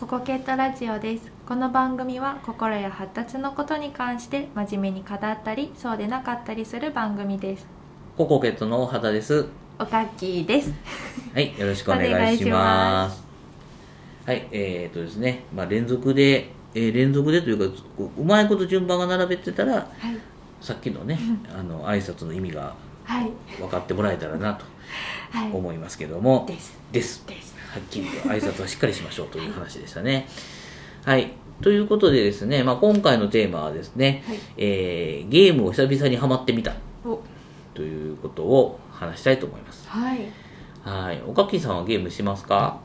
ココケットラジオです。この番組は心や発達のことに関して真面目に語ったりそうでなかったりする番組です。ココケットの畑です。おかっきーです。はい、よろしくお願いします。はい、ですね、連続でというか うまいこと順番が並べてたら、はい、さっきのね挨拶の意味が分かってもらえたらなと思いますけども、はい、ですはっきりと挨拶はしっかりしましょうという話でしたね。はい、ということでですね、今回のテーマはですね、はい、ゲームを久々にハマってみたということを話したいと思います。はい。はい。おかきさんはゲームしますか？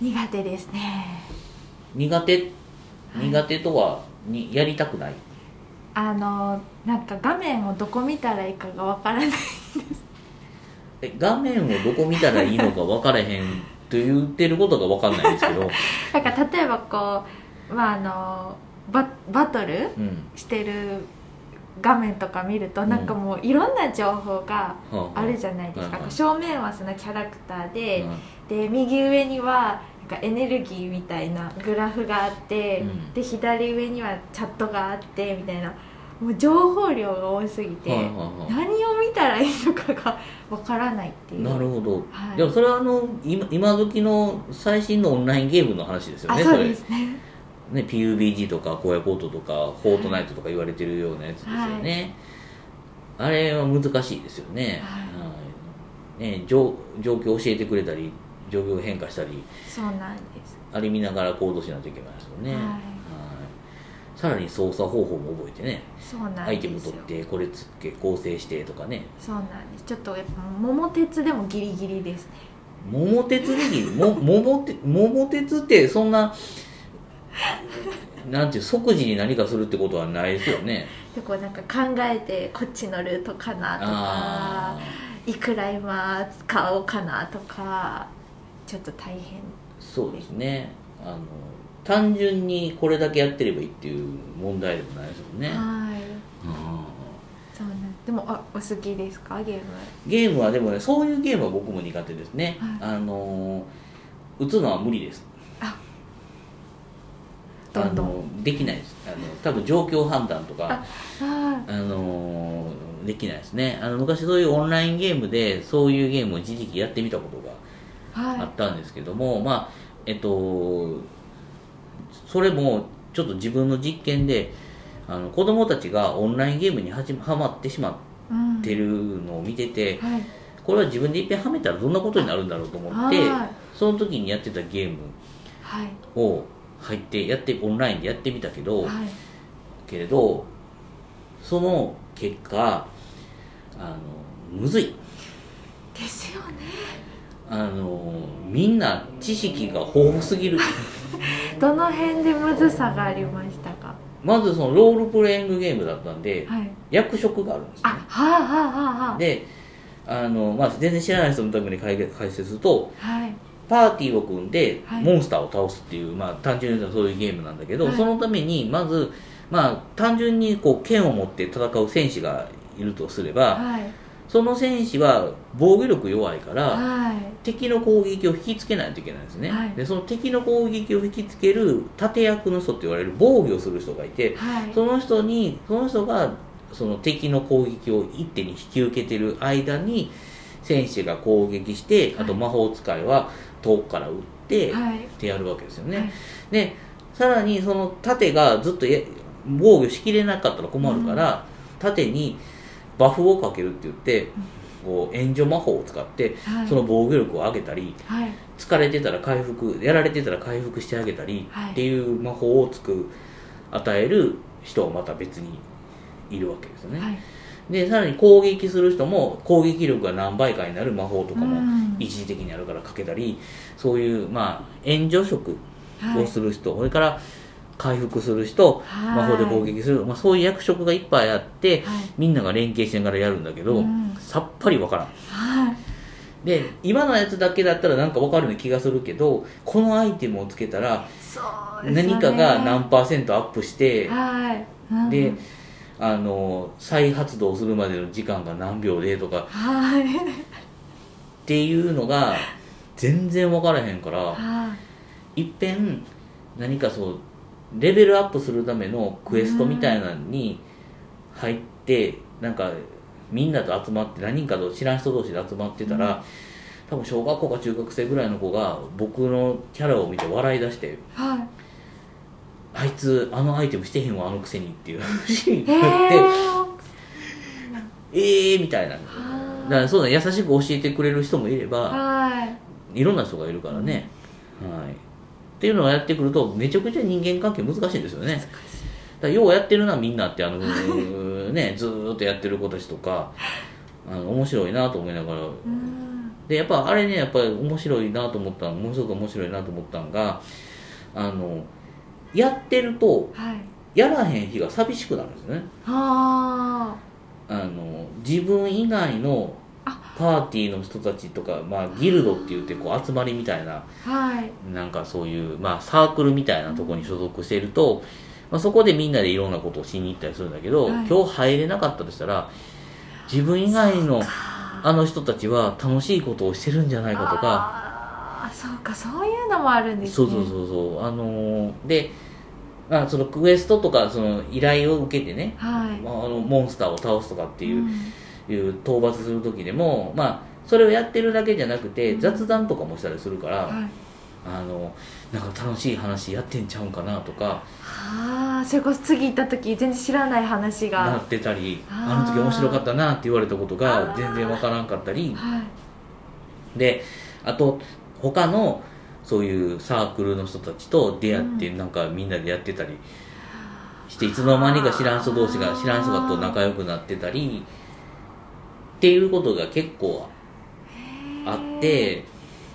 苦手ですね。苦手とはにやりたくない。なんか画面をどこ見たらいいかがわからないんです。画面をどこ見たらいいのかわからへん。と言ってることが分かんないんですけどなんか例えばこう、バトルしてる画面とか見ると、なんかもういろんな情報があるじゃないですか。正面はそのキャラクター で右上にはなんかエネルギーみたいなグラフがあって、で左上にはチャットがあってみたいな、もう情報量が多すぎて、何を見たらいいのかがわからないっていう。なるほど、はい、でもそれは今時の最新のオンラインゲームの話ですよね。そうですね。ね、PUBG とか荒野行動とかフォートナイトとか言われてるようなやつですよね、はい、あれは難しいですよね、はいはい、ね、状況を教えてくれたり状況が変化したり、そうなんです、あれ見ながら行動しないといけないですよね、はい、さらに操作方法も覚えてね。そうなんですよ。アイテム取ってこれつけ構成してとかね。そうなんです。ちょっとやっぱ桃鉄でもギリギリですね。桃鉄でギリ桃鉄ってそんななんていう即時に何かするってことはないですよね。でこうなんか考えてこっちのルートかなとかいくら今使おうかなとかちょっと大変です。そうですね。単純にこれだけやってればいいっていう問題でもないですもんね。はい、そうなんでもお好きですか？ゲームはでもね、そういうゲームは僕も苦手ですね、はい、打つのは無理です。どんどんできないです。多分状況判断とかできないですね。昔そういうオンラインゲームでそういうゲームを一時期やってみたことがあったんですけども、はい、それもちょっと自分の実験で子供たちがオンラインゲームにはまってしまってるのを見てて、うん、はい、これは自分でいっぺんはめたらどんなことになるんだろうと思って、その時にやってたゲームを入ってやってオンラインでやってみたけど、はい、その結果むずいですよね。みんな知識が豊富すぎるどの辺でむずさがありましたか？まずそのロールプレイングゲームだったんで、はい、役職があるんですね。で全然知らない人のために解説すると、はい、パーティーを組んでモンスターを倒すっていう、単純に言うとそういうゲームなんだけど、はい、そのためにまず、単純にこう剣を持って戦う戦士がいるとすれば、はい、その戦士は防御力弱いから、はい、敵の攻撃を引きつけないといけないんですね、はい、でその敵の攻撃を引きつける盾役の人って言われる防御する人がいて、はい、その人がその敵の攻撃を一手に引き受けてる間に戦士が攻撃して、あと魔法使いは遠くから撃って、はい、ってやるわけですよね、はい、でさらにその盾がずっと防御しきれなかったら困るから、うん、盾にバフをかけるって言って、こう援助魔法を使って、はい、その防御力を上げたり、はい、疲れてたら回復、やられてたら回復してあげたり、はい、っていう魔法を与える人はまた別にいるわけですよね、はい、でさらに攻撃する人も攻撃力が何倍かになる魔法とかも一時的にあるからかけたり、そういう、援助職をする人、はい、それから回復する人、魔法で攻撃する、そういう役職がいっぱいあって、はい、みんなが連携しながらやるんだけど、さっぱりわからん、はい、で今のやつだけだったらなんかわかるような気がするけど、このアイテムをつけたら何かが何%アップして、はい、で再発動するまでの時間が何秒でとか、はい、っていうのが全然わからへんから、はい、いっぺん何かそうレベルアップするためのクエストみたいなのに入ってなんかみんなと集まって何人かと知らん人同士で集まってたら、多分小学校か中学生ぐらいの子が僕のキャラを見て笑い出して、はい、あいつあのアイテムしてへんわあのくせにっていうシーンがあってみたいな。だからそうだ、優しく教えてくれる人もいれば、はい、いろんな人がいるからね、はい、っていうのをやってくるとめちゃくちゃ人間関係難しいんですよね。だからようやってるなみんなってね、ずーっとやってる子たちとか面白いなと思いながら、でやっぱあれね、やっぱり面白いなと思ったの、もう一つ面白いなと思ったのが、やってると、はい、やらへん日が寂しくなるんですよね。自分以外のパーティーの人たちとか、まあ、ギルドって言ってこう集まりみたいな、はい、なんかそういう、まあ、サークルみたいなところに所属していると、まあ、そこでみんなでいろんなことをしに行ったりするんだけど、はい、今日入れなかったとしたら自分以外のあの人たちは楽しいことをしてるんじゃないかとか。あ、そうか、そういうのもあるんですね。そうそうそうそう、でそのクエストとかその依頼を受けてね、はい、モンスターを倒すとかっていう、討伐する時でも、まあ、それをやってるだけじゃなくて雑談とかもしたりするから、はい、なんか楽しい話やってんちゃうんかなとか、それこそ次行った時全然知らない話がなってたり、あの時面白かったなって言われたことが全然わからんかったり、はい、であと他のそういうサークルの人たちと出会ってなんかみんなでやってたりして、いつの間にか知らん人と仲良くなってたりっていうことが結構あって、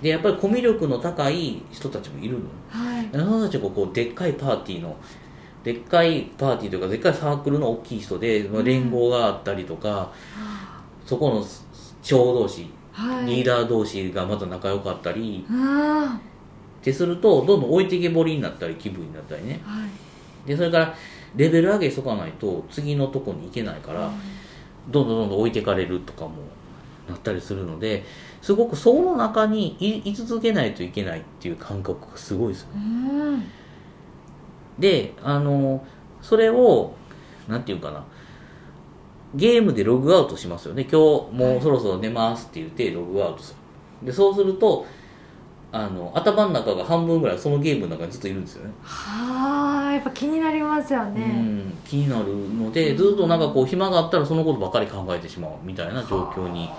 でやっぱりコミュ力の高い人たちもいるの、はい、その人たちがこうでっかいパーティーとかでっかいサークルの大きい人で、まあ、連合があったりとか、そこの長同士、はい、リーダー同士がまた仲良かったりってすると、どんどん置いてけぼりになったり気分になったりね、はい、でそれからレベル上げしとかないと次のとこに行けないから、はい、どんどん置いてかれるとかもなったりするので、すごくその中に居続けないといけないっていう感覚がすごいですよね。でそれをなんていうかな、ゲームでログアウトしますよね。今日もうそろそろ寝ますって言ってログアウトする。でそうすると頭の中が半分ぐらいそのゲームの中にずっといるんですよね。はあ、やっぱ気になりますよね。気になるので、ずっとなんかこう暇があったらそのことばかり考えてしまうみたいな状況に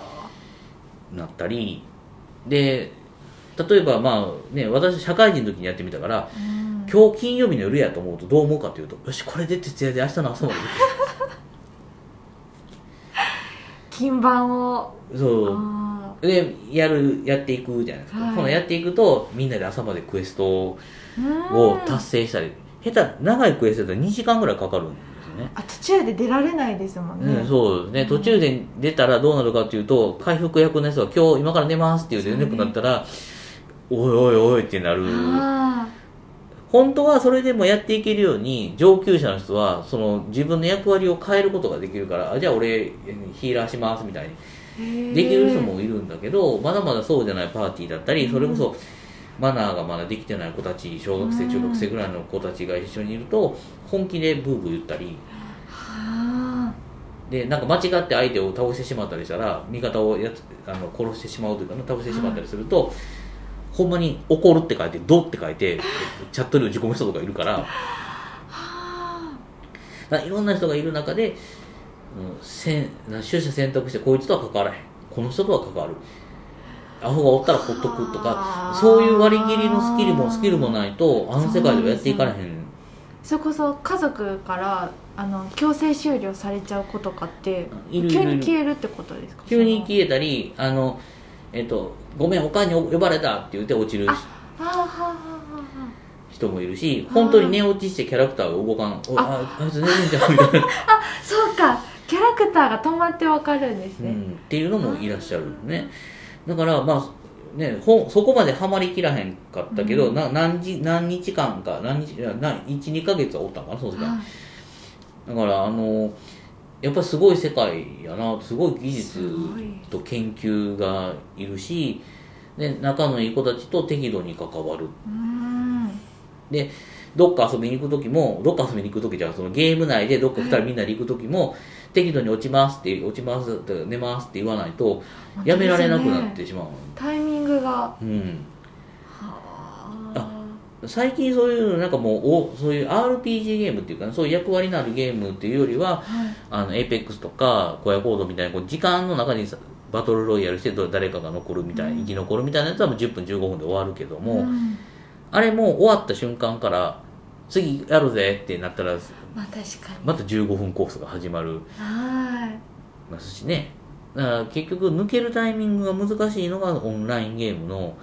なったり、で例えばまあね、私社会人の時にやってみたから、今日金曜日の夜やと思うとどう思うかというと、よしこれで徹夜で明日の朝まで金盤をそうでやっていくじゃないですか、はい、そのやっていくとみんなで朝までクエストを達成したり、長いクエストだと2時間ぐらいかかるんですね。途中で出られないですもんね、そうですね。途中で出たらどうなるかというと、回復役のやつは今日今から寝ますって言うて寝なくなったら、おいおいおいってなる。本当はそれでもやっていけるように上級者の人はその自分の役割を変えることができるから、じゃあ俺ヒーラーしますみたいにできる人もいるんだけど、まだまだそうじゃないパーティーだったり、それこそマナーがまだできてない子たち、小学生中学生ぐらいの子たちが一緒にいると本気でブーブー言ったりで、なんか間違って相手を倒してしまったりしたら、味方を殺してしまうというか、倒してしまったりすると、ほんまに怒るって書いてドって書いてチャットに打ち込む人とかいるから、いろんな人がいる中で取捨選択して、こいつとは関わらへん、この人とは関わる、アホがおったらほっとくとか、そういう割り切りのスキルもないとあの世界ではやっていかれへん。 それこそ家族から強制終了されちゃう子とかって急に消えるってことですか？急に消えたり、ごめんおかんに呼ばれたって言って落ちる人もいるし、本当に寝落ちしてキャラクターが動かん、あいつ寝るんじゃんみたいなそうか、キャラクターが止まってわかるんですね、っていうのもいらっしゃるね。だからまあね、そこまでハマりきらへんかったけど、何日間か12ヶ月はおったんかな、そうですね。だからやっぱりすごい世界やな、すごい技術と研究がいるし、で仲のいい子たちと適度に関わるでどっか遊びに行く時も、どっか遊びに行く時じゃあそのゲーム内でどっか2人みんなで行く時も、はい、適度に落ちますって落ちますって寝ますって言わないとやめられなくなってしまう、ね、タイミングが、うん、最近そういうなんかもうそういう RPG ゲームっていうか、ね、そういう役割のあるゲームっていうよりは、はい、APEX とか荒野行動みたいなこう時間の中にバトルロイヤルして誰かが残るみたいな、生き残るみたいなやつはもう10分15分で終わるけども、うん、あれもう終わった瞬間から次やるぜってなったら、まあ、確かにまた15分コースが始まるますしね。だから結局抜けるタイミングが難しいのがオンラインゲームの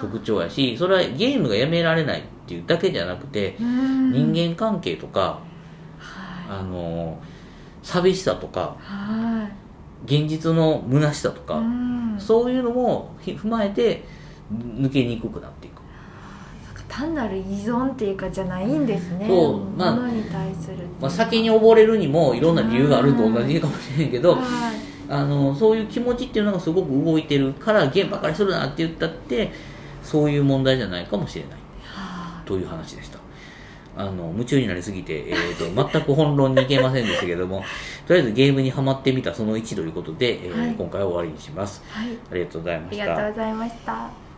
特徴やし、それはゲームがやめられないっていうだけじゃなくて、人間関係とか、はい、寂しさとか、はい、現実の虚しさとか、そういうのも踏まえて抜けにくくなっていく。単なる依存っていうかじゃないんですね。そう、まあ、物に対する、まあ、酒に溺れるにもいろんな理由があると同じかもしれないけど、そういう気持ちっていうのがすごく動いてるからゲームばかりするなって言ったってそういう問題じゃないかもしれないという話でした。夢中になりすぎて、全く本論にいけませんでしたけどもとりあえずゲームにはまってみたその1ということで、今回は終わりにします。はい、ありがとうございました。ありがとうございました。